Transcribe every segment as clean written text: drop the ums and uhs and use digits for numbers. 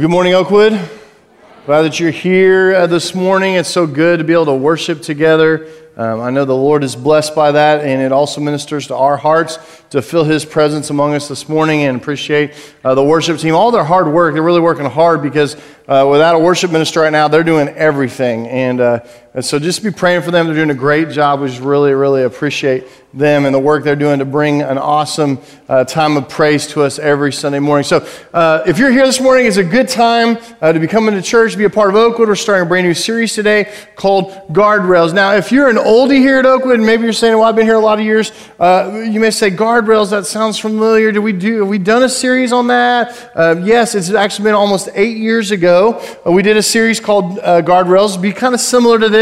Well, good morning, Oakwood. Glad that you're here this morning. It's so good to be able to worship together. I know the Lord is blessed by that, and it also ministers to our hearts to feel His presence among us this morning, and appreciate the worship team. All their hard work, they're really working hard, because without a worship minister right now, they're doing everything. And so just be praying for them. They're doing a great job. We just really, really appreciate them and the work they're doing to bring an awesome time of praise to us every Sunday morning. So if you're here this morning, it's a good time to be coming to church, be a part of Oakwood. We're starting a brand new series today called Guardrails. Now, if you're an oldie here at Oakwood, and maybe you're saying, well, I've been here a lot of years, you may say, Guardrails, that sounds familiar. Have we done a series on that? Yes, it's actually been almost 8 years ago. We did a series called Guardrails. It'd be kind of similar to this.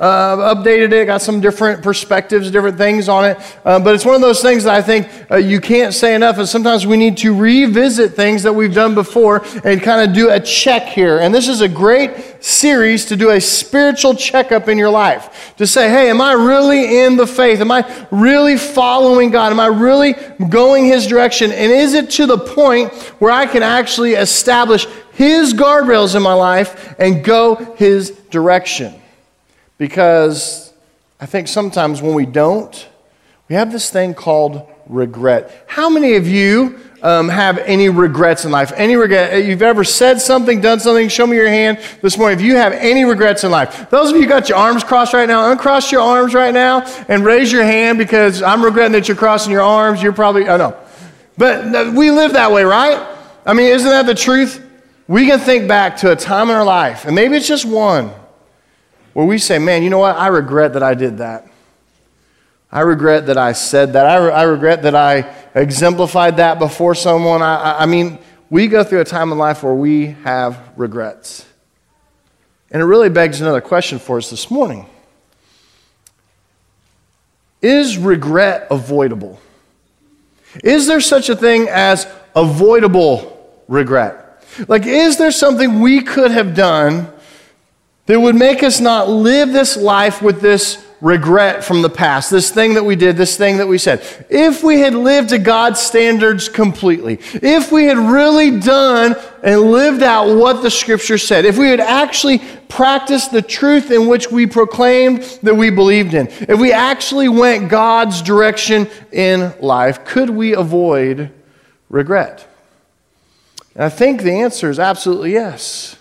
Updated it, got some different perspectives, different things on it. But it's one of those things that I think you can't say enough, and sometimes we need to revisit things that we've done before and kind of do a check here. And this is a great series to do a spiritual checkup in your life. To say, hey, am I really in the faith? Am I really following God? Am I really going His direction? And is it to the point where I can actually establish His guardrails in my life and go His direction? Because I think sometimes when we don't, we have this thing called regret. How many of you have any regrets in life? Any regret? You've ever said something, done something? Show me your hand this morning if you have any regrets in life. Those of you who got your arms crossed right now, uncross your arms right now and raise your hand, because I'm regretting that you're crossing your arms. You're probably, I know. But we live that way, right? I mean, isn't that the truth? We can think back to a time in our life, and maybe it's just one, where we say, man, you know what? I regret that I did that. I regret that I said that. I regret that I exemplified that before someone. I mean, we go through a time in life where we have regrets. And it really begs another question for us this morning. Is regret avoidable? Is there such a thing as avoidable regret? Like, is there something we could have done that would make us not live this life with this regret from the past, this thing that we did, this thing that we said? If we had lived to God's standards completely, if we had really done and lived out what the Scripture said, if we had actually practiced the truth in which we proclaimed that we believed in, if we actually went God's direction in life, could we avoid regret? And I think the answer is absolutely yes.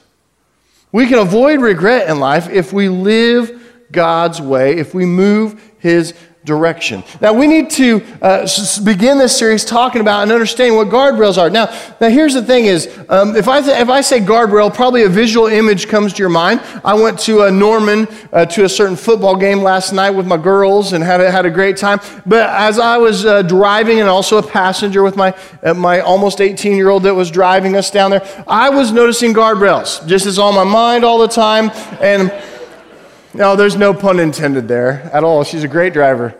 We can avoid regret in life if we live God's way, if we move His direction. Now, we need to begin this series talking about and understanding what guardrails are. Now here's the thing is, if I say guardrail, probably a visual image comes to your mind. I went to Norman to a certain football game last night with my girls and had a great time. But as I was driving, and also a passenger with my almost 18-year-old that was driving us down there, I was noticing guardrails. Just is on my mind all the time. And no, there's no pun intended there at all. She's a great driver.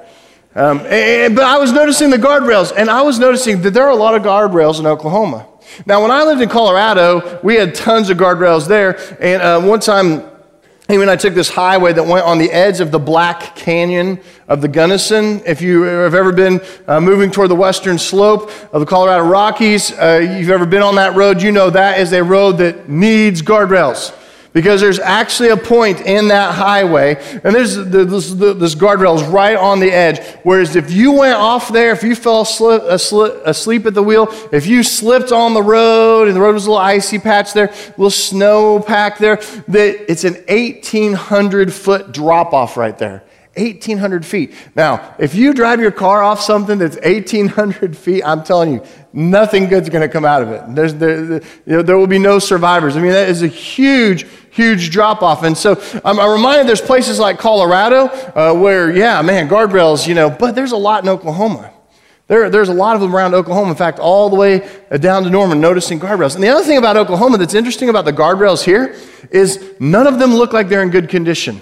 But I was noticing the guardrails, and I was noticing that there are a lot of guardrails in Oklahoma. Now, when I lived in Colorado, we had tons of guardrails there, and one time, even I took this highway that went on the edge of the Black Canyon of the Gunnison. If you have ever been moving toward the western slope of the Colorado Rockies, you've ever been on that road, you know that is a road that needs guardrails. Because there's actually a point in that highway, and there's this guardrail is right on the edge. Whereas if you went off there, if you fell asleep at the wheel, if you slipped on the road, and the road was a little icy patch there, a little snow pack there, that it's an 1,800-foot drop-off right there. 1,800 feet. Now, if you drive your car off something that's 1,800 feet, I'm telling you, nothing good's going to come out of it. There will be no survivors. I mean, that is a huge, huge drop-off. And so I'm reminded there's places like Colorado where, yeah, man, guardrails, you know, but there's a lot in Oklahoma. There's a lot of them around Oklahoma. In fact, all the way down to Norman, noticing guardrails. And the other thing about Oklahoma that's interesting about the guardrails here is none of them look like they're in good condition.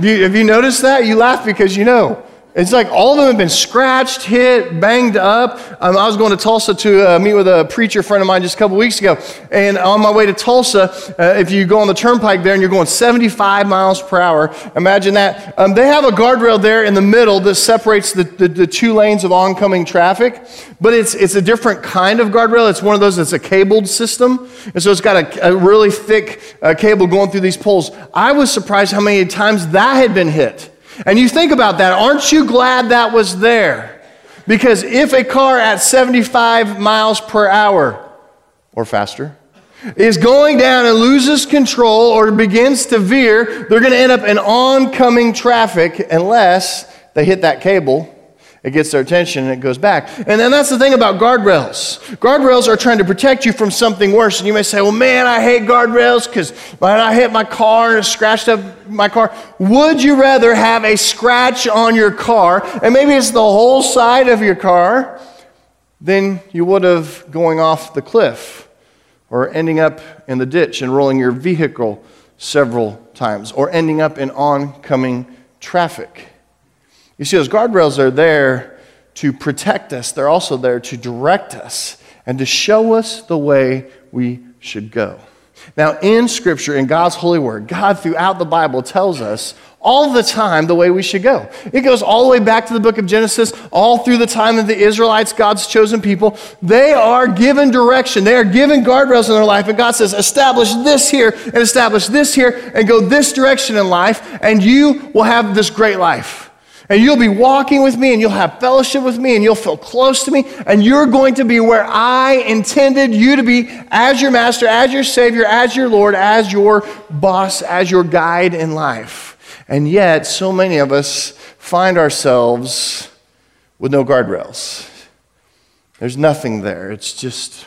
Have you noticed that? You laugh because you know. It's like all of them have been scratched, hit, banged up. I was going to Tulsa to meet with a preacher friend of mine just a couple weeks ago. And on my way to Tulsa, if you go on the turnpike there and you're going 75 miles per hour, imagine that. They have a guardrail there in the middle that separates the two lanes of oncoming traffic. But it's a different kind of guardrail. It's one of those that's a cabled system. And so it's got a really thick cable going through these poles. I was surprised how many times that had been hit. And you think about that, aren't you glad that was there? Because if a car at 75 miles per hour, or faster, is going down and loses control or begins to veer, they're going to end up in oncoming traffic unless they hit that cable. It gets their attention and it goes back. And then that's the thing about guardrails. Guardrails are trying to protect you from something worse. And you may say, well, man, I hate guardrails because I hit my car and it scratched up my car. Would you rather have a scratch on your car, and maybe it's the whole side of your car, than you would have going off the cliff or ending up in the ditch and rolling your vehicle several times or ending up in oncoming traffic? You see, those guardrails are there to protect us. They're also there to direct us and to show us the way we should go. Now, in Scripture, in God's holy word, God throughout the Bible tells us all the time the way we should go. It goes all the way back to the book of Genesis, all through the time of the Israelites, God's chosen people. They are given direction. They are given guardrails in their life. And God says, establish this here and establish this here and go this direction in life, and you will have this great life. And you'll be walking with me, and you'll have fellowship with me, and you'll feel close to me, and you're going to be where I intended you to be as your master, as your savior, as your Lord, as your boss, as your guide in life. And yet, so many of us find ourselves with no guardrails. There's nothing there. It's just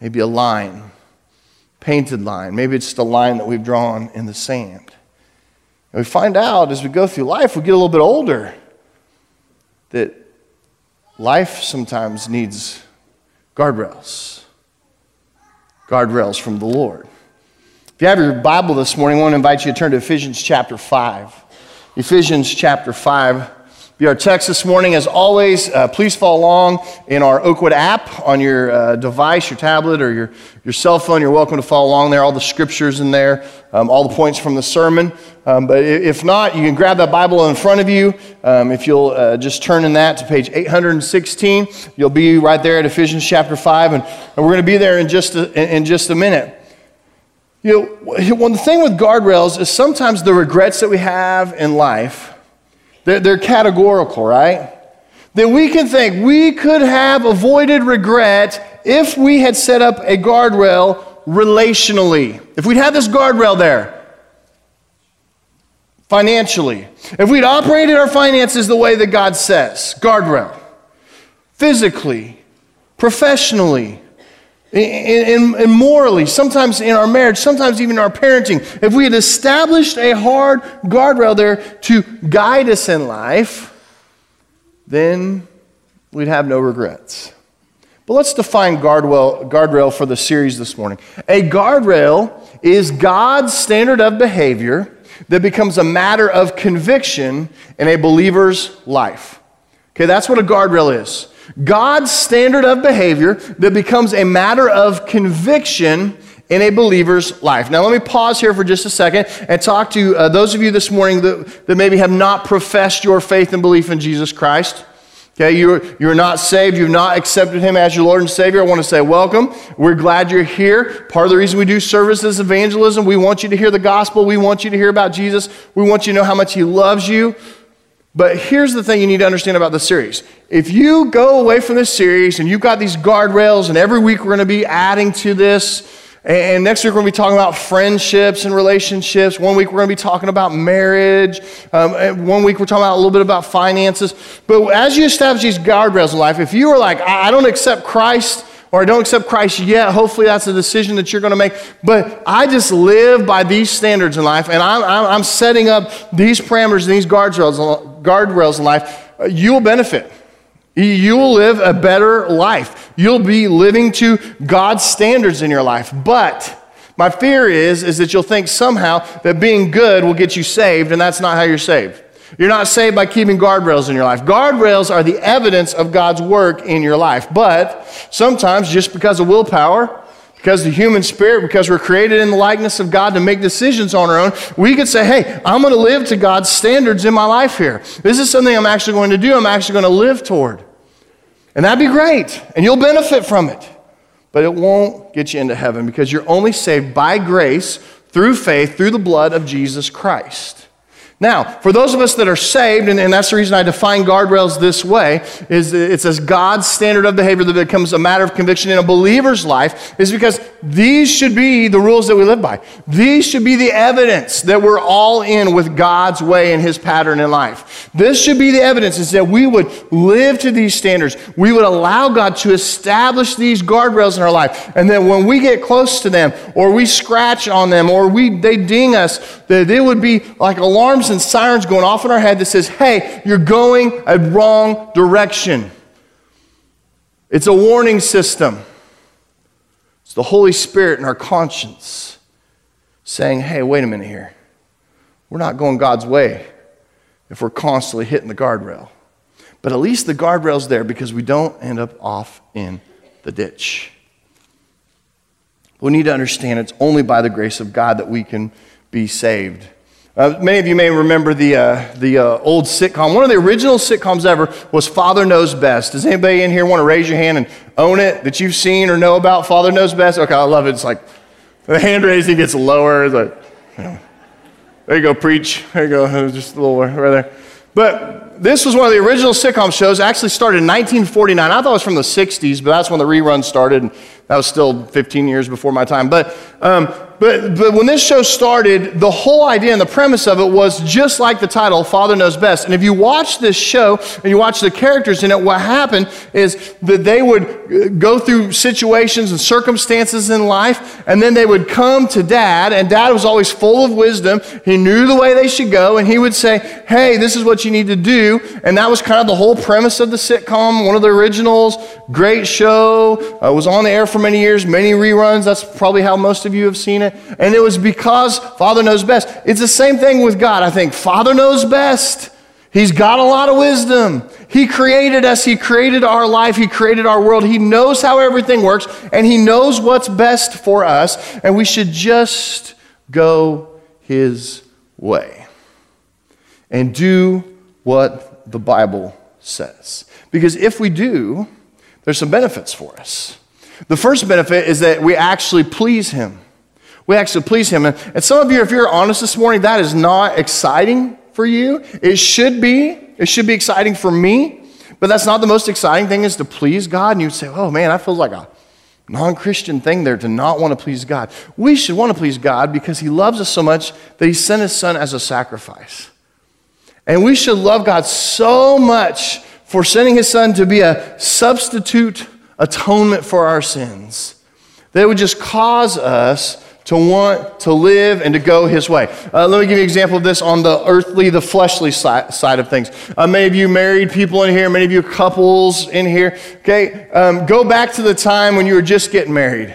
maybe a line, painted line. Maybe it's the line that we've drawn in the sand. And we find out as we go through life, we get a little bit older, that life sometimes needs guardrails. Guardrails from the Lord. If you have your Bible this morning, I want to invite you to turn to Ephesians chapter 5. Ephesians chapter 5. Be our text this morning. As always, please follow along in our Oakwood app on your device, your tablet, or your cell phone. You're welcome to follow along there. All the scriptures in there, all the points from the sermon. But if not, you can grab that Bible in front of you. If you'll just turn in that to page 816, you'll be right there at Ephesians chapter 5, and we're going to be there in just a minute. You know, one thing with guardrails is sometimes the regrets that we have in life, they're categorical, right? That we can think we could have avoided regret if we had set up a guardrail relationally. If we'd had this guardrail there. Financially. If we'd operated our finances the way that God says. Guardrail. Physically. Professionally. And morally, sometimes in our marriage, sometimes even our parenting, if we had established a hard guardrail there to guide us in life, then we'd have no regrets. But let's define guardrail for the series this morning. A guardrail is God's standard of behavior that becomes a matter of conviction in a believer's life. Okay, that's what a guardrail is. God's standard of behavior that becomes a matter of conviction in a believer's life. Now, let me pause here for just a second and talk to those of you this morning that maybe have not professed your faith and belief in Jesus Christ. Okay, you're not saved. You've not accepted him as your Lord and Savior. I want to say welcome. We're glad you're here. Part of the reason we do service is evangelism. We want you to hear the gospel. We want you to hear about Jesus. We want you to know how much he loves you. But here's the thing you need to understand about this series. If you go away from this series and you've got these guardrails, and every week we're going to be adding to this, and next week we're going to be talking about friendships and relationships. One week we're going to be talking about marriage. One week we're talking about a little bit about finances. But as you establish these guardrails in life, if you are like, I don't accept Christ, or I don't accept Christ yet, hopefully that's a decision that you're going to make. But I just live by these standards in life, and I'm setting up these parameters and these guardrails in life. You'll benefit. You will live a better life. You'll be living to God's standards in your life. But my fear is that you'll think somehow that being good will get you saved, and that's not how you're saved. You're not saved by keeping guardrails in your life. Guardrails are the evidence of God's work in your life. But sometimes just because of willpower, because the human spirit, because we're created in the likeness of God to make decisions on our own, we could say, hey, I'm going to live to God's standards in my life here. This is something I'm actually going to do. I'm actually going to live toward. And that'd be great. And you'll benefit from it. But it won't get you into heaven because you're only saved by grace through faith, through the blood of Jesus Christ. Now, for those of us that are saved, and that's the reason I define guardrails this way, is it's as God's standard of behavior that becomes a matter of conviction in a believer's life, is because these should be the rules that we live by. These should be the evidence that we're all in with God's way and His pattern in life. This should be the evidence is that we would live to these standards. We would allow God to establish these guardrails in our life. And then when we get close to them, or we scratch on them, or they ding us, that it would be like alarms and sirens going off in our head that says, hey, you're going a wrong direction. It's a warning system. It's the Holy Spirit in our conscience saying, hey, wait a minute here. We're not going God's way if we're constantly hitting the guardrail. But at least the guardrail's there because we don't end up off in the ditch. We need to understand it's only by the grace of God that we can be saved. Many of you may remember the old sitcom. One of the original sitcoms ever was Father Knows Best. Does anybody in here want to raise your hand and own it that you've seen or know about Father Knows Best? Okay, I love it. It's like the hand raising gets lower. It's like, you know, there you go, preach. There you go. Just a little right there. But this was one of the original sitcom shows. It actually started in 1949. I thought it was from the 60s, but that's when the reruns started. And that was still 15 years before my time. But when this show started, the whole idea and the premise of it was just like the title, Father Knows Best. And if you watch this show and you watch the characters in it, what happened is that they would go through situations and circumstances in life, and then they would come to Dad, and Dad was always full of wisdom. He knew the way they should go, and he would say, hey, this is what you need to do. And that was kind of the whole premise of the sitcom, one of the originals, great show. It was on the air for many years, many reruns. That's probably how most of you have seen it. And it was because Father Knows Best. It's the same thing with God, I think. Father knows best. He's got a lot of wisdom. He created us. He created our life. He created our world. He knows how everything works, and He knows what's best for us, and we should just go His way and do what the Bible says. Because if we do, there's some benefits for us. The first benefit is that we actually please Him. We actually please Him. And some of you, if you're honest this morning, that is not exciting for you. It should be. It should be exciting for me. But that's not the most exciting thing, is to please God. And you say, oh, man, that feels like a non-Christian thing there to not want to please God. We should want to please God because He loves us so much that He sent His Son as a sacrifice. And we should love God so much for sending His Son to be a substitute atonement for our sins that it would just cause us to want to live and to go His way. Let me give you an example of this on the earthly, the fleshly side of things. Many of you married people in here, many of you couples in here, okay? Go back to the time when you were just getting married,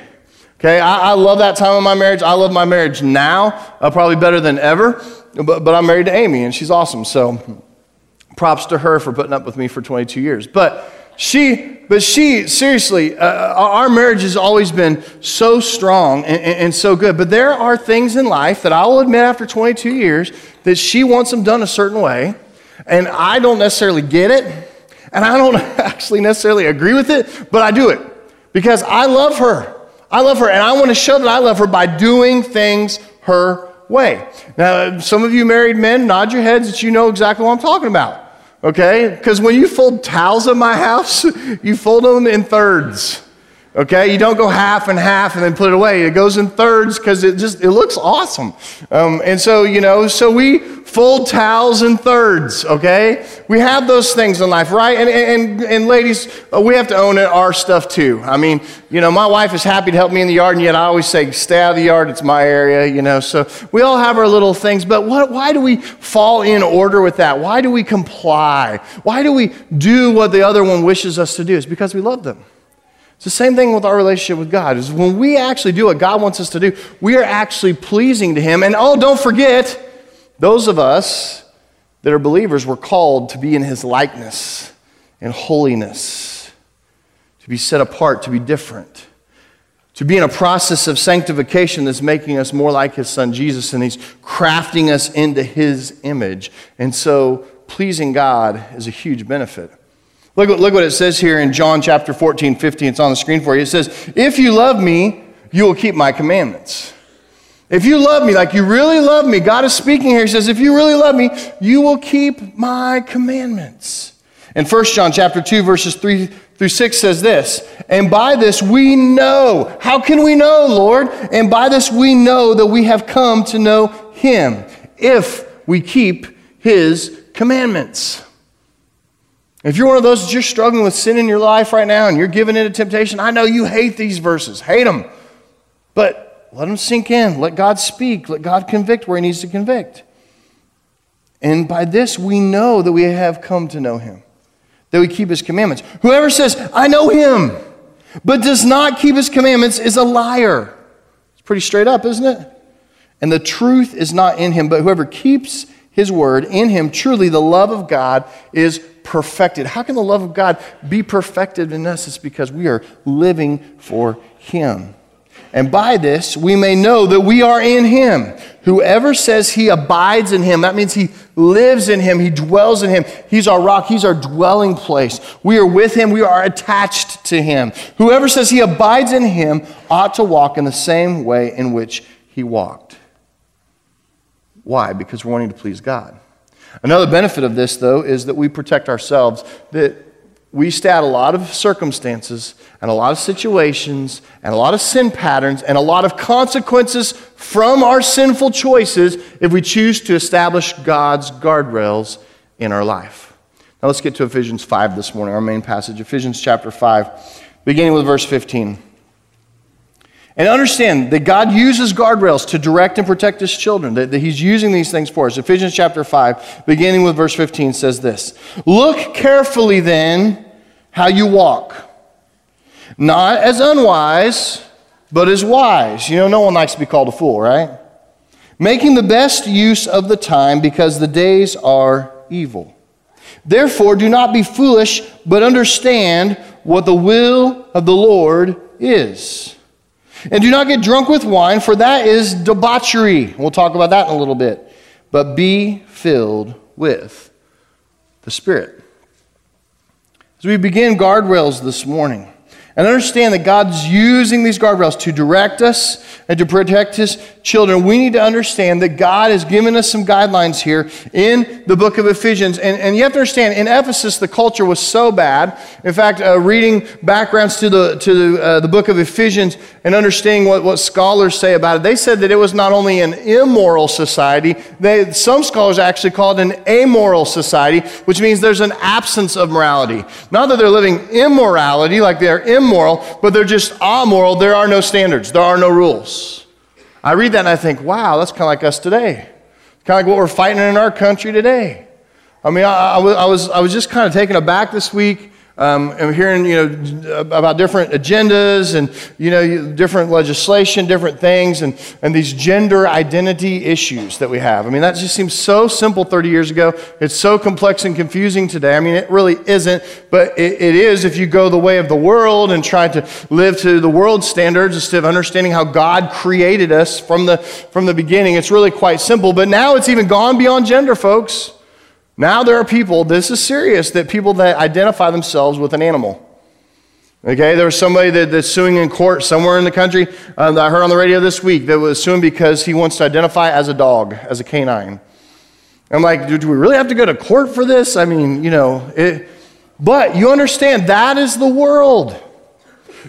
okay? I love that time of my marriage. I love my marriage now, probably better than ever, but I'm married to Amy, and she's awesome, so props to her for putting up with me for 22 years. But she, seriously, our marriage has always been so strong and so good. But there are things in life that I will admit after 22 years that she wants them done a certain way, and I don't necessarily get it, and I don't actually necessarily agree with it, but I do it because I love her. I love her, and I want to show that I love her by doing things her way. Now, some of you married men, nod your heads that you know exactly what I'm talking about. Okay, because when you fold towels in my house, you fold them in thirds, okay? You don't go half and half and then put it away. It goes in thirds because it looks awesome. And so, you know, so we fold towels in thirds, okay? We have those things in life, right? And ladies, we have to own it, our stuff too. I mean, you know, my wife is happy to help me in the yard, and yet I always say, stay out of the yard, it's my area, you know. So we all have our little things, but why do we fall in order with that? Why do we comply? Why do we do what the other one wishes us to do? It's because we love them. It's the same thing with our relationship with God, is when we actually do what God wants us to do, we are actually pleasing to Him. And oh, don't forget, those of us that are believers were called to be in his likeness and holiness, to be set apart, to be different, to be in a process of sanctification that's making us more like his son Jesus, and he's crafting us into his image. And so pleasing God is a huge benefit. Look what it says here in John chapter 14, 15. It's on the screen for you. It says, if you love me, you will keep my commandments. If you love me, like you really love me, God is speaking here. He says, if you really love me, you will keep my commandments. And 1 John chapter 2, verses 3 through 6 says this, and by this we know. How can we know, Lord? And by this we know that we have come to know him, if we keep his commandments. If you're one of those that you're struggling with sin in your life right now and you're giving in to temptation, I know you hate these verses. Hate them. But let them sink in. Let God speak. Let God convict where he needs to convict. And by this we know that we have come to know him, that we keep his commandments. Whoever says, I know him, but does not keep his commandments is a liar. It's pretty straight up, isn't it? And the truth is not in him, but whoever keeps his word, in him truly the love of God is perfected. How can the love of God be perfected in us? It's because we are living for him. And by this, we may know that we are in him. Whoever says he abides in him, that means he lives in him, he dwells in him. He's our rock, he's our dwelling place. We are with him, we are attached to him. Whoever says he abides in him ought to walk in the same way in which he walked. Why? Because we're wanting to please God. Another benefit of this, though, is that we protect ourselves, that we stay out a lot of circumstances and a lot of situations and a lot of sin patterns and a lot of consequences from our sinful choices if we choose to establish God's guardrails in our life. Now let's get to Ephesians 5 this morning, our main passage, Ephesians chapter 5, beginning with verse 15. And understand that God uses guardrails to direct and protect his children, that he's using these things for us. Ephesians chapter 5, beginning with verse 15, says this, look carefully then how you walk, not as unwise, but as wise. You know, no one likes to be called a fool, right? Making the best use of the time because the days are evil. Therefore, do not be foolish, but understand what the will of the Lord is. And do not get drunk with wine, for that is debauchery. We'll talk about that in a little bit. But be filled with the Spirit. As we begin guardrails this morning, and understand that God's using these guardrails to direct us and to protect his children, we need to understand that God has given us some guidelines here in the book of Ephesians. And you have to understand, in Ephesus, the culture was so bad. In fact, reading backgrounds to the book of Ephesians and understanding what scholars say about it, they said that it was not only an immoral society, some scholars actually call it an amoral society, which means there's an absence of morality. Not that they're living immorality, like they're immoral, but they're just amoral. There are no standards. There are no rules. I read that and I think, wow, that's kind of like us today. Kind of like what we're fighting in our country today. I mean, I was just kind of taken aback this week. I'm hearing, about different agendas and, different legislation, different things, and these gender identity issues that we have. I mean, that just seems so simple 30 years ago. It's so complex and confusing today. I mean, it really isn't, but it is if you go the way of the world and try to live to the world's standards instead of understanding how God created us from the beginning. It's really quite simple, but now it's even gone beyond gender, folks. Now there are people, this is serious, that people that identify themselves with an animal. Okay, there was somebody that's suing in court somewhere in the country that I heard on the radio this week that was suing because he wants to identify as a dog, as a canine. I'm like, do we really have to go to court for this? I mean, but you understand that is the world.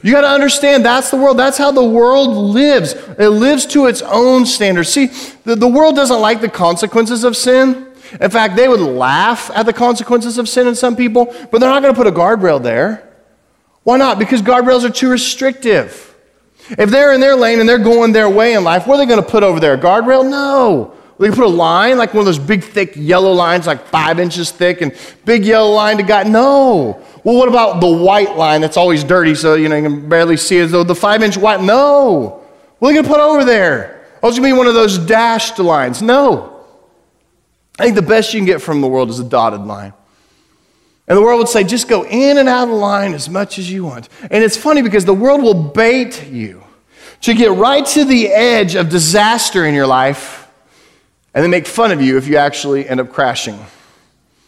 You got to understand that's the world. That's how the world lives. It lives to its own standards. See, the world doesn't like the consequences of sin. In fact, they would laugh at the consequences of sin in some people, but they're not going to put a guardrail there. Why not? Because guardrails are too restrictive. If they're in their lane and they're going their way in life, what are they going to put over there? A guardrail? No. They put a line, like one of those big, thick yellow lines, like 5 inches thick, and big yellow line to God. No. Well, what about the white line that's always dirty, so you can barely see it? So the 5-inch white? No. What are they going to put over there? Oh, it's going to be one of those dashed lines. No. I think the best you can get from the world is a dotted line. And the world would say, just go in and out of line as much as you want. And it's funny because the world will bait you to get right to the edge of disaster in your life and then make fun of you if you actually end up crashing.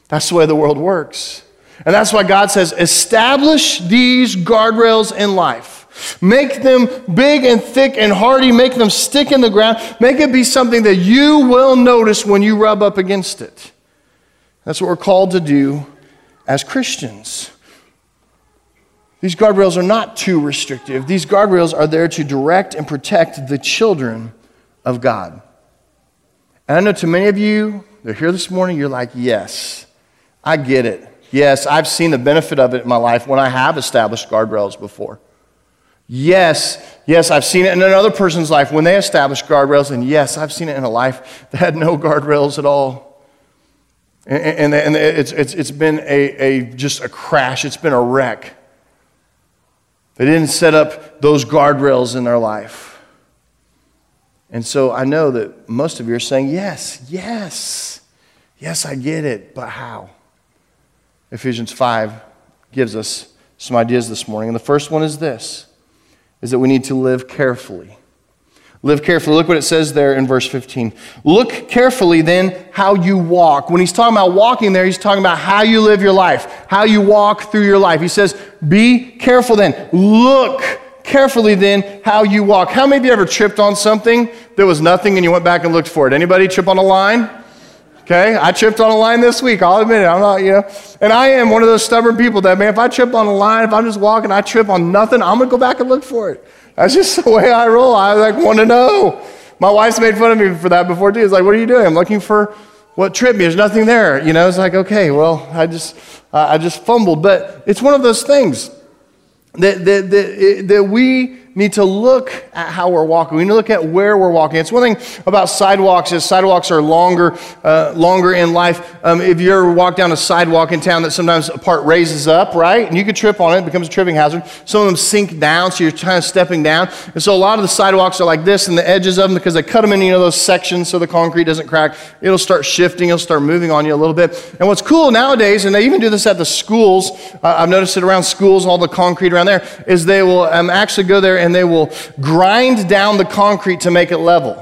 That's the way the world works. And that's why God says, establish these guardrails in life. Make them big and thick and hardy. Make them stick in the ground. Make it be something that you will notice when you rub up against it. That's what we're called to do as Christians. These guardrails are not too restrictive. These guardrails are there to direct and protect the children of God. And I know to many of you, they're here this morning, you're like, yes, I get it. Yes, I've seen the benefit of it in my life when I have established guardrails before. Yes, I've seen it in another person's life when they establish guardrails, and yes, I've seen it in a life that had no guardrails at all. And it's been just a crash. It's been a wreck. They didn't set up those guardrails in their life. And so I know that most of you are saying, yes, I get it, but how? Ephesians 5 gives us some ideas this morning. And the first one is this, is that we need to live carefully. Live carefully. Look what it says there in verse 15. Look carefully then how you walk. When he's talking about walking there, he's talking about how you live your life, how you walk through your life. He says, be careful then. Look carefully then how you walk. How many of you ever tripped on something that was nothing and you went back and looked for it? Anybody trip on a line? Okay, I tripped on a line this week, I'll admit it. I'm not, and I am one of those stubborn people that, man, if I trip on a line, if I'm just walking, I trip on nothing, I'm gonna go back and look for it. That's just the way I roll. I want to know. My wife's made fun of me for that before too. It's like, what are you doing? I'm looking for what tripped me. There's nothing there, It's like, okay, well, I just fumbled. But it's one of those things that we need to look at how we're walking. We need to look at where we're walking. It's one thing about sidewalks is sidewalks are longer in life. If you ever walk down a sidewalk in town that sometimes a part raises up, right? And you could trip on it. It becomes a tripping hazard. Some of them sink down, so you're kind of stepping down. And so a lot of the sidewalks are like this, and the edges of them, because they cut them in, those sections so the concrete doesn't crack. It'll start shifting. It'll start moving on you a little bit. And what's cool nowadays, and they even do this at the schools. I've noticed it around schools, all the concrete around there, is they will actually go there and they will grind down the concrete to make it level.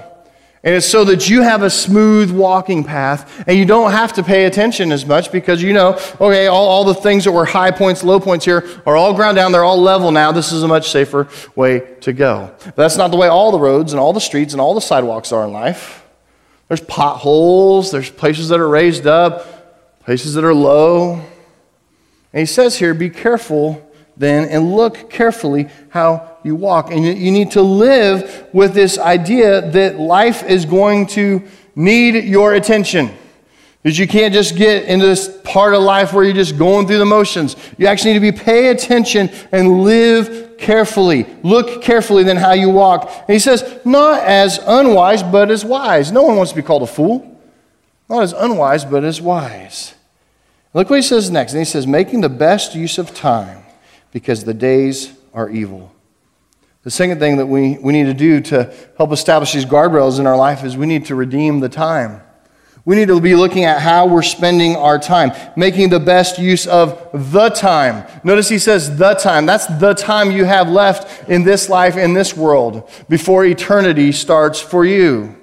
And it's so that you have a smooth walking path and you don't have to pay attention as much because okay, all the things that were high points, low points here are all ground down, they're all level now. This is a much safer way to go. But that's not the way all the roads and all the streets and all the sidewalks are in life. There's potholes, there's places that are raised up, places that are low. And he says here, be careful then and look carefully how you walk. And you need to live with this idea that life is going to need your attention. That you can't just get into this part of life where you're just going through the motions. You actually need to pay attention and live carefully. Look carefully then how you walk. And he says, not as unwise, but as wise. No one wants to be called a fool. Not as unwise, but as wise. Look what he says next. And he says, making the best use of time because the days are evil. The second thing that we need to do to help establish these guardrails in our life is we need to redeem the time. We need to be looking at how we're spending our time, making the best use of the time. Notice he says the time. That's the time you have left in this life, in this world, before eternity starts for you.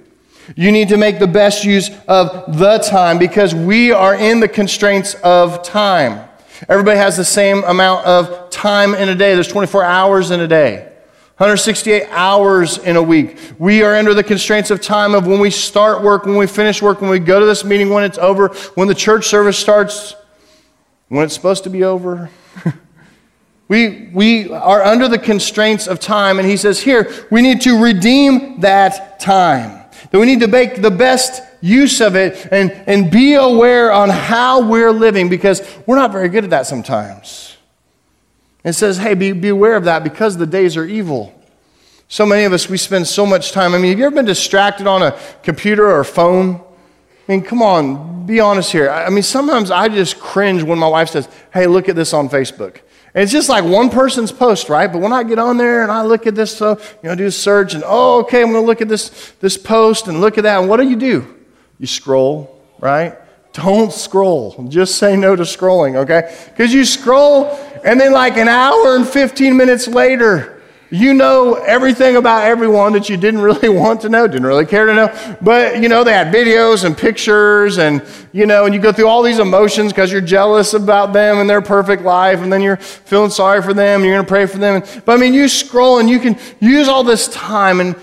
You need to make the best use of the time because we are in the constraints of time. Everybody has the same amount of time in a day. There's 24 hours in a day. 168 hours in a week. We are under the constraints of time of when we start work, when we finish work, when we go to this meeting, when it's over, when the church service starts, when it's supposed to be over. We are under the constraints of time, and he says here, we need to redeem that time. That we need to make the best use of it and be aware on how we're living because we're not very good at that sometimes. It says, hey, be aware of that because the days are evil. So many of us, we spend so much time. I mean, have you ever been distracted on a computer or a phone? I mean, come on, be honest here. I mean, sometimes I just cringe when my wife says, hey, look at this on Facebook. And it's just like one person's post, right? But when I get on there and I look at this, do a search and, okay, I'm going to look at this post and look at that. And what do? You scroll. right? Don't scroll. Just say no to scrolling, okay? Because you scroll, and then like an hour and 15 minutes later, you know everything about everyone that you didn't really want to know, didn't really care to know. But, you know, they had videos and pictures and, you know, and you go through all these emotions because you're jealous about them and their perfect life, and then you're feeling sorry for them and you're going to pray for them. But, I mean, you scroll and you can use all this time, and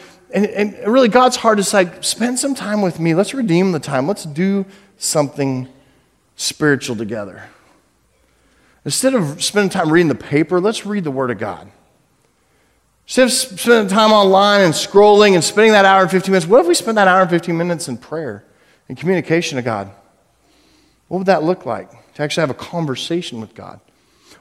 really God's heart is like, spend some time with me. Let's redeem the time. Let's do something spiritual together. Instead of spending time reading the paper, let's read the Word of God. Instead of spending time online and scrolling and spending that hour and 15 minutes, what if we spend that hour and 15 minutes in prayer and communication to God? What would that look like to actually have a conversation with God?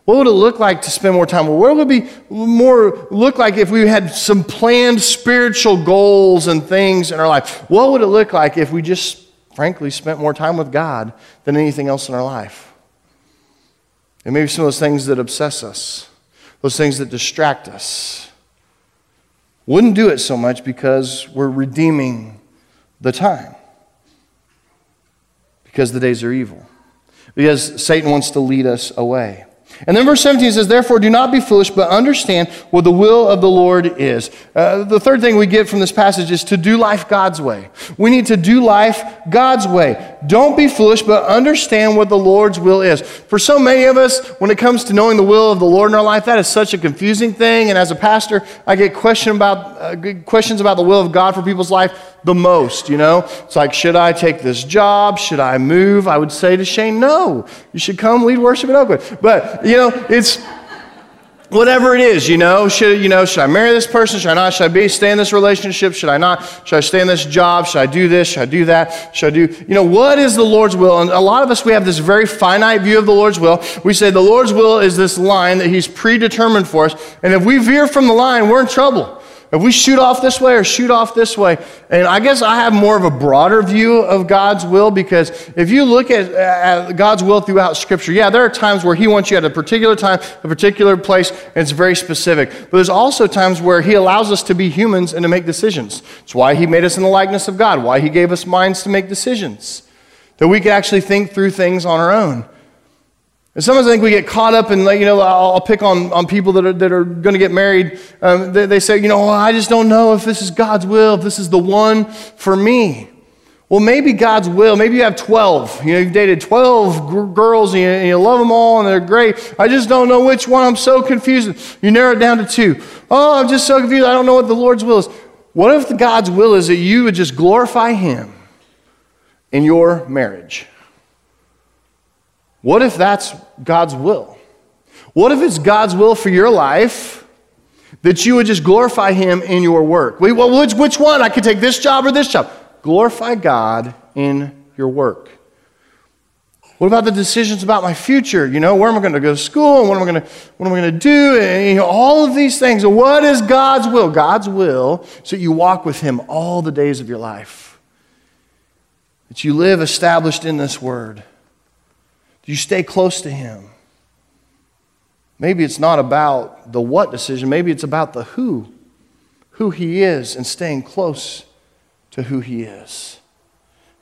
What would it look like to spend more time? What would it be more look like if we had some planned spiritual goals and things in our life? What would it look like if we just, frankly, spent more time with God than anything else in our life? And maybe some of those things that obsess us, those things that distract us, wouldn't do it so much because we're redeeming the time. Because the days are evil. Because Satan wants to lead us away. And then verse 17 says, therefore do not be foolish, but understand what the will of the Lord is. The third thing we get from this passage is to do life God's way. We need to do life God's way. Don't be foolish, but understand what the Lord's will is. For so many of us, when it comes to knowing the will of the Lord in our life, that is such a confusing thing. And as a pastor, I get questions about the will of God for people's life the most, you know? It's like, should I take this job? Should I move? I would say to Shane, no. You should come lead worship at Oakwood. But, you know, it's whatever it is, you know? Should I marry this person? Should I not? Should I stay in this relationship? Should I not? Should I stay in this job? Should I do this? Should I do that? Should I do, you know, what is the Lord's will? And a lot of us, we have this very finite view of the Lord's will. We say the Lord's will is this line that he's predetermined for us. And if we veer from the line, we're in trouble. If we shoot off this way or shoot off this way. And I guess I have more of a broader view of God's will, because if you look at God's will throughout Scripture, yeah, there are times where he wants you at a particular time, a particular place, and it's very specific. But there's also times where he allows us to be humans and to make decisions. It's why he made us in the likeness of God, why he gave us minds to make decisions, that we can actually think through things on our own. And sometimes I think we get caught up in, you know, I'll pick on people that are going to get married. They say, you know, well, I just don't know if this is God's will, if this is the one for me. Well, maybe God's will, maybe you have 12. You know, you've dated 12 girls and you love them all and they're great. I just don't know which one. I'm so confused. You narrow it down to 2. Oh, I'm just so confused. I don't know what the Lord's will is. What if the God's will is that you would just glorify him in your marriage? What if that's God's will? What if it's God's will for your life that you would just glorify him in your work? Well, which one? I could take this job or this job. Glorify God in your work. What about the decisions about my future? You know, where am I going to go to school? And what am I going to do? And, you know, all of these things. What is God's will? God's will is that you walk with him all the days of your life. That you live established in this word. You stay close to him. Maybe it's not about the what decision. Maybe it's about the who he is, and staying close to who he is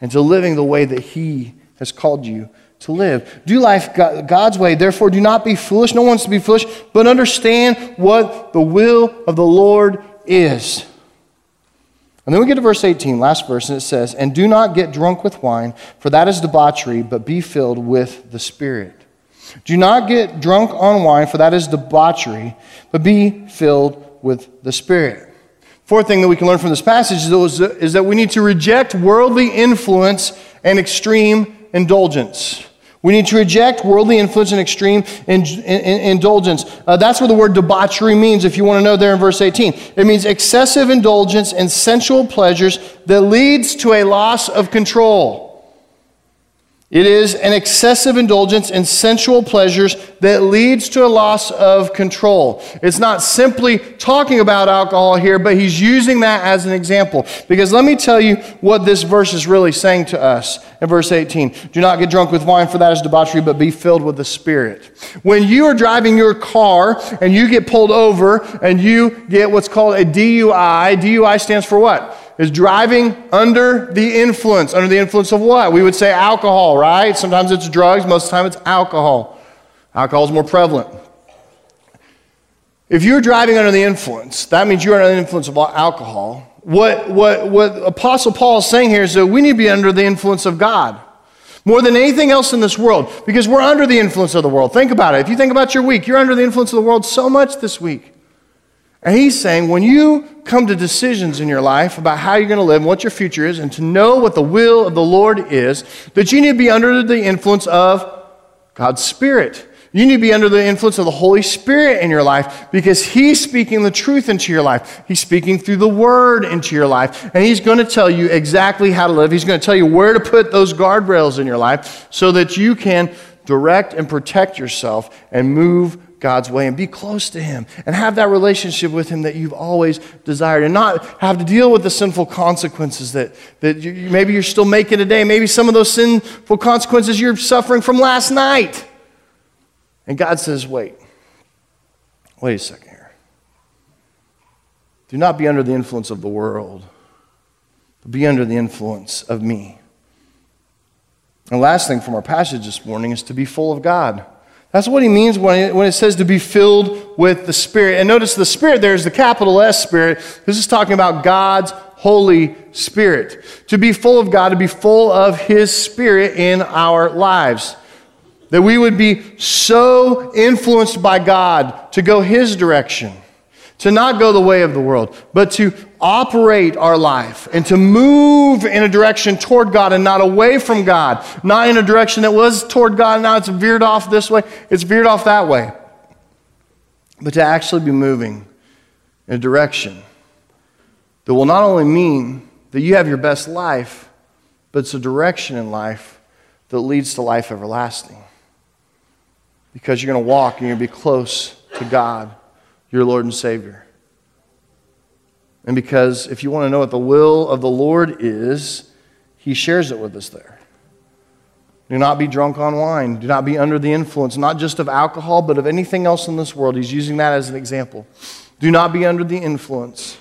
and to living the way that he has called you to live. Do life God's way. Therefore, do not be foolish. No one wants to be foolish, but understand what the will of the Lord is. And then we get to verse 18, last verse, and it says, and do not get drunk with wine, for that is debauchery, but be filled with the Spirit. Do not get drunk on wine, for that is debauchery, but be filled with the Spirit. Fourth thing that we can learn from this passage is that we need to reject worldly influence and extreme indulgence. We need to reject worldly influence and extreme indulgence. That's what the word debauchery means, if you want to know there in verse 18. It means excessive indulgence in sensual pleasures that leads to a loss of control. It is an excessive indulgence in sensual pleasures that leads to a loss of control. It's not simply talking about alcohol here, but he's using that as an example. Because let me tell you what this verse is really saying to us. In verse 18, do not get drunk with wine, for that is debauchery, but be filled with the Spirit. When you are driving your car and you get pulled over and you get what's called a DUI, DUI stands for what? is driving under the influence. Under the influence of what? We would say alcohol, right? Sometimes it's drugs, most of the time it's alcohol. Alcohol is more prevalent. If you're driving under the influence, that means you're under the influence of alcohol. What Apostle Paul is saying here is that we need to be under the influence of God more than anything else in this world, because we're under the influence of the world. Think about it. If you think about your week, you're under the influence of the world so much this week. And he's saying when you come to decisions in your life about how you're going to live and what your future is and to know what the will of the Lord is, that you need to be under the influence of God's Spirit. You need to be under the influence of the Holy Spirit in your life because he's speaking the truth into your life. He's speaking through the word into your life, and he's going to tell you exactly how to live. He's going to tell you where to put those guardrails in your life so that you can direct and protect yourself and move God's way and be close to him and have that relationship with him that you've always desired and not have to deal with the sinful consequences that maybe you're still making today. Maybe some of those sinful consequences you're suffering from last night. And God says, wait a second here. Do not be under the influence of the world, but be under the influence of me. And last thing from our passage this morning is to be full of God. That's what he means when it says to be filled with the Spirit. And notice the Spirit there is the capital S Spirit. This is talking about God's Holy Spirit. To be full of God, to be full of his Spirit in our lives. That we would be so influenced by God to go his direction, to not go the way of the world, but to operate our life and to move in a direction toward God and not away from God, not in a direction that was toward God, now it's veered off this way, it's veered off that way, but to actually be moving in a direction that will not only mean that you have your best life, but it's a direction in life that leads to life everlasting. Because you're going to walk and you're going to be close to God, your Lord and Savior. And because if you want to know what the will of the Lord is, he shares it with us there. Do not be drunk on wine. Do not be under the influence, not just of alcohol, but of anything else in this world. He's using that as an example. Do not be under the influence,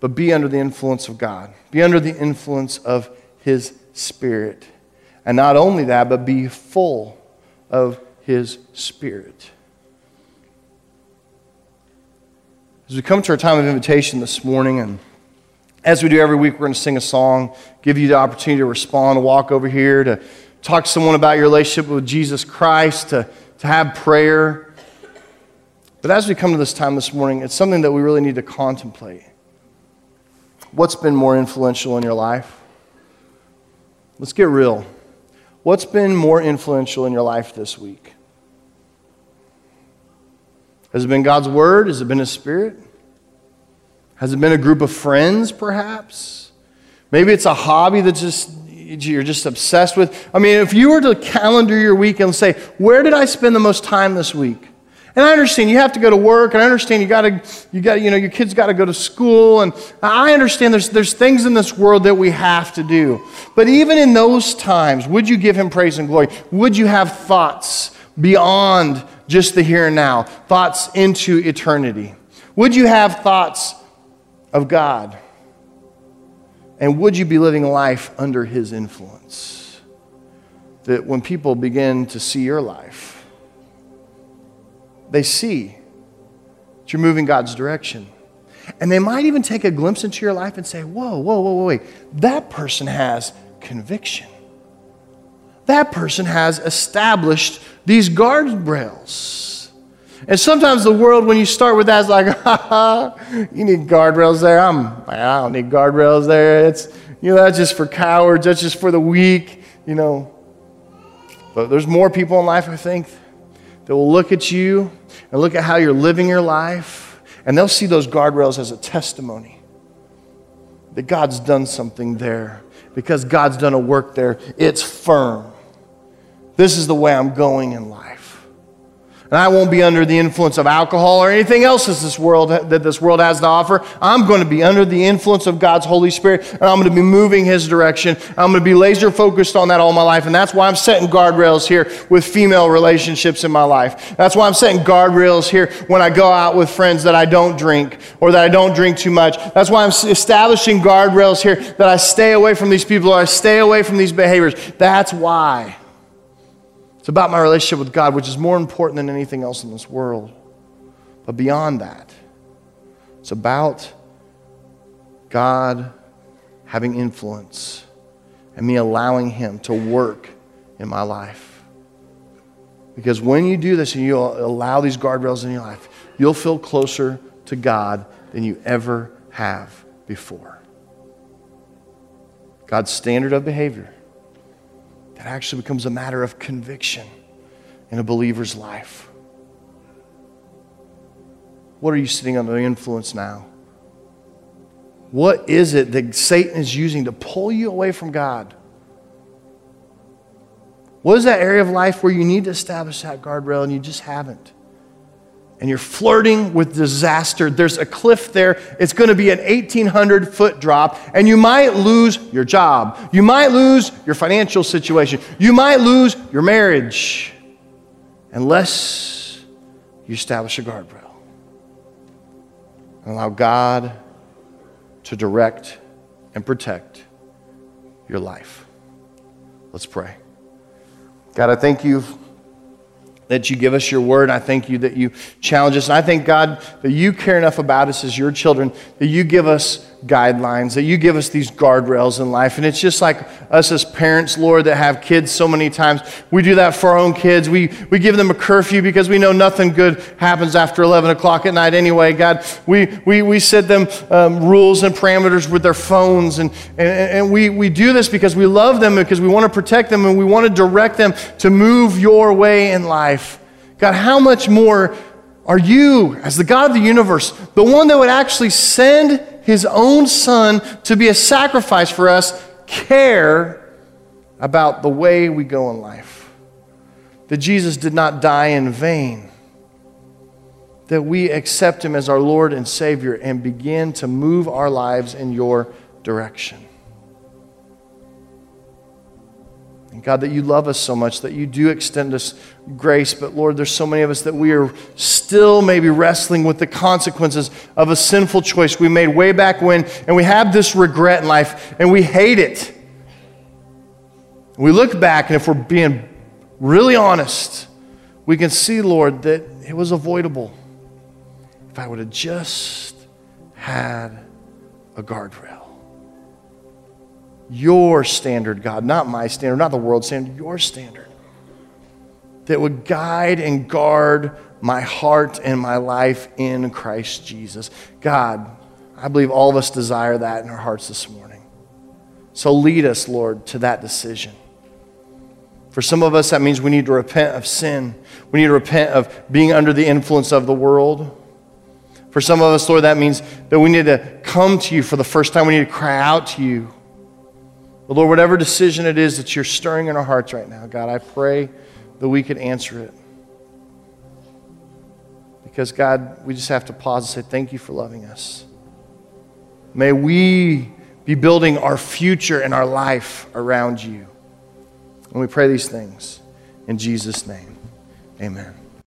but be under the influence of God. Be under the influence of his Spirit. And not only that, but be full of his Spirit. As we come to our time of invitation this morning, and as we do every week, we're going to sing a song, give you the opportunity to respond, to walk over here, to talk to someone about your relationship with Jesus Christ, to have prayer. But as we come to this time this morning, it's something that we really need to contemplate. What's been more influential in your life? Let's get real. What's been more influential in your life this week? Has it been God's Word? Has it been His Spirit? Has it been a group of friends, perhaps? Maybe it's a hobby that you're just obsessed with. I mean, if you were to calendar your week and say, where did I spend the most time this week? And I understand you have to go to work, and I understand you know, your kids got to go to school, and I understand there's things in this world that we have to do. But even in those times, would you give him praise and glory? Would you have thoughts beyond just the here and now, thoughts into eternity? Would you have thoughts of God? And would you be living life under his influence? That when people begin to see your life, they see that you're moving God's direction. And they might even take a glimpse into your life and say, whoa, wait. That person has conviction. That person has established these guardrails. And sometimes the world, when you start with that, is like, you need guardrails there. I don't need guardrails there. It's, you know, that's just for cowards. That's just for the weak, you know. But there's more people in life, I think, that will look at you and look at how you're living your life, and they'll see those guardrails as a testimony that God's done something there because God's done a work there. It's firm. This is the way I'm going in life. and I won't be under the influence of alcohol or anything else that this world has to offer. I'm going to be under the influence of God's Holy Spirit, and I'm going to be moving His direction. I'm going to be laser focused on that all my life, and that's why I'm setting guardrails here with female relationships in my life. That's why I'm setting guardrails here when I go out with friends that I don't drink or that I don't drink too much. That's why I'm establishing guardrails here that I stay away from these people or I stay away from these behaviors. That's why. It's about my relationship with God, which is more important than anything else in this world. But beyond that, it's about God having influence and me allowing Him to work in my life. Because when you do this and you allow these guardrails in your life, you'll feel closer to God than you ever have before. God's standard of behavior, that actually becomes a matter of conviction in a believer's life. What are you sitting under the influence now? What is it that Satan is using to pull you away from God? What is that area of life where you need to establish that guardrail and you just haven't? And you're flirting with disaster. There's a cliff there. It's going to be an 1,800-foot drop, and you might lose your job. You might lose your financial situation. You might lose your marriage unless you establish a guardrail and allow God to direct and protect your life. Let's pray. God, I thank You that You give us Your word. I thank You that You challenge us. And I thank God that You care enough about us as Your children, that You give us guidelines, that You give us these guardrails in life. And it's just like us as parents, Lord, that have kids so many times. We do that for our own kids. We give them a curfew because we know nothing good happens after 11 o'clock at night anyway. God, we set them rules and parameters with their phones. And we do this because we love them, because we want to protect them, and we want to direct them to move Your way in life. God, how much more are You, as the God of the universe, the one that would actually send His own Son to be a sacrifice for us, care about the way we go in life? That Jesus did not die in vain. That we accept Him as our Lord and Savior and begin to move our lives in Your direction. And God, that You love us so much, that You do extend us grace. But Lord, there's so many of us that we are still maybe wrestling with the consequences of a sinful choice we made way back when, and we have this regret in life, and we hate it. We look back, and if we're being really honest, we can see, Lord, that it was avoidable if I would have just had a guardrail. Your standard, God, not my standard, not the world's standard, Your standard that would guide and guard my heart and my life in Christ Jesus. God, I believe all of us desire that in our hearts this morning. So lead us, Lord, to that decision. For some of us, that means we need to repent of sin. We need to repent of being under the influence of the world. For some of us, Lord, that means that we need to come to You for the first time. We need to cry out to You. But Lord, whatever decision it is that You're stirring in our hearts right now, God, I pray that we could answer it. Because, God, we just have to pause and say, thank You for loving us. May we be building our future and our life around You. And we pray these things in Jesus' name. Amen.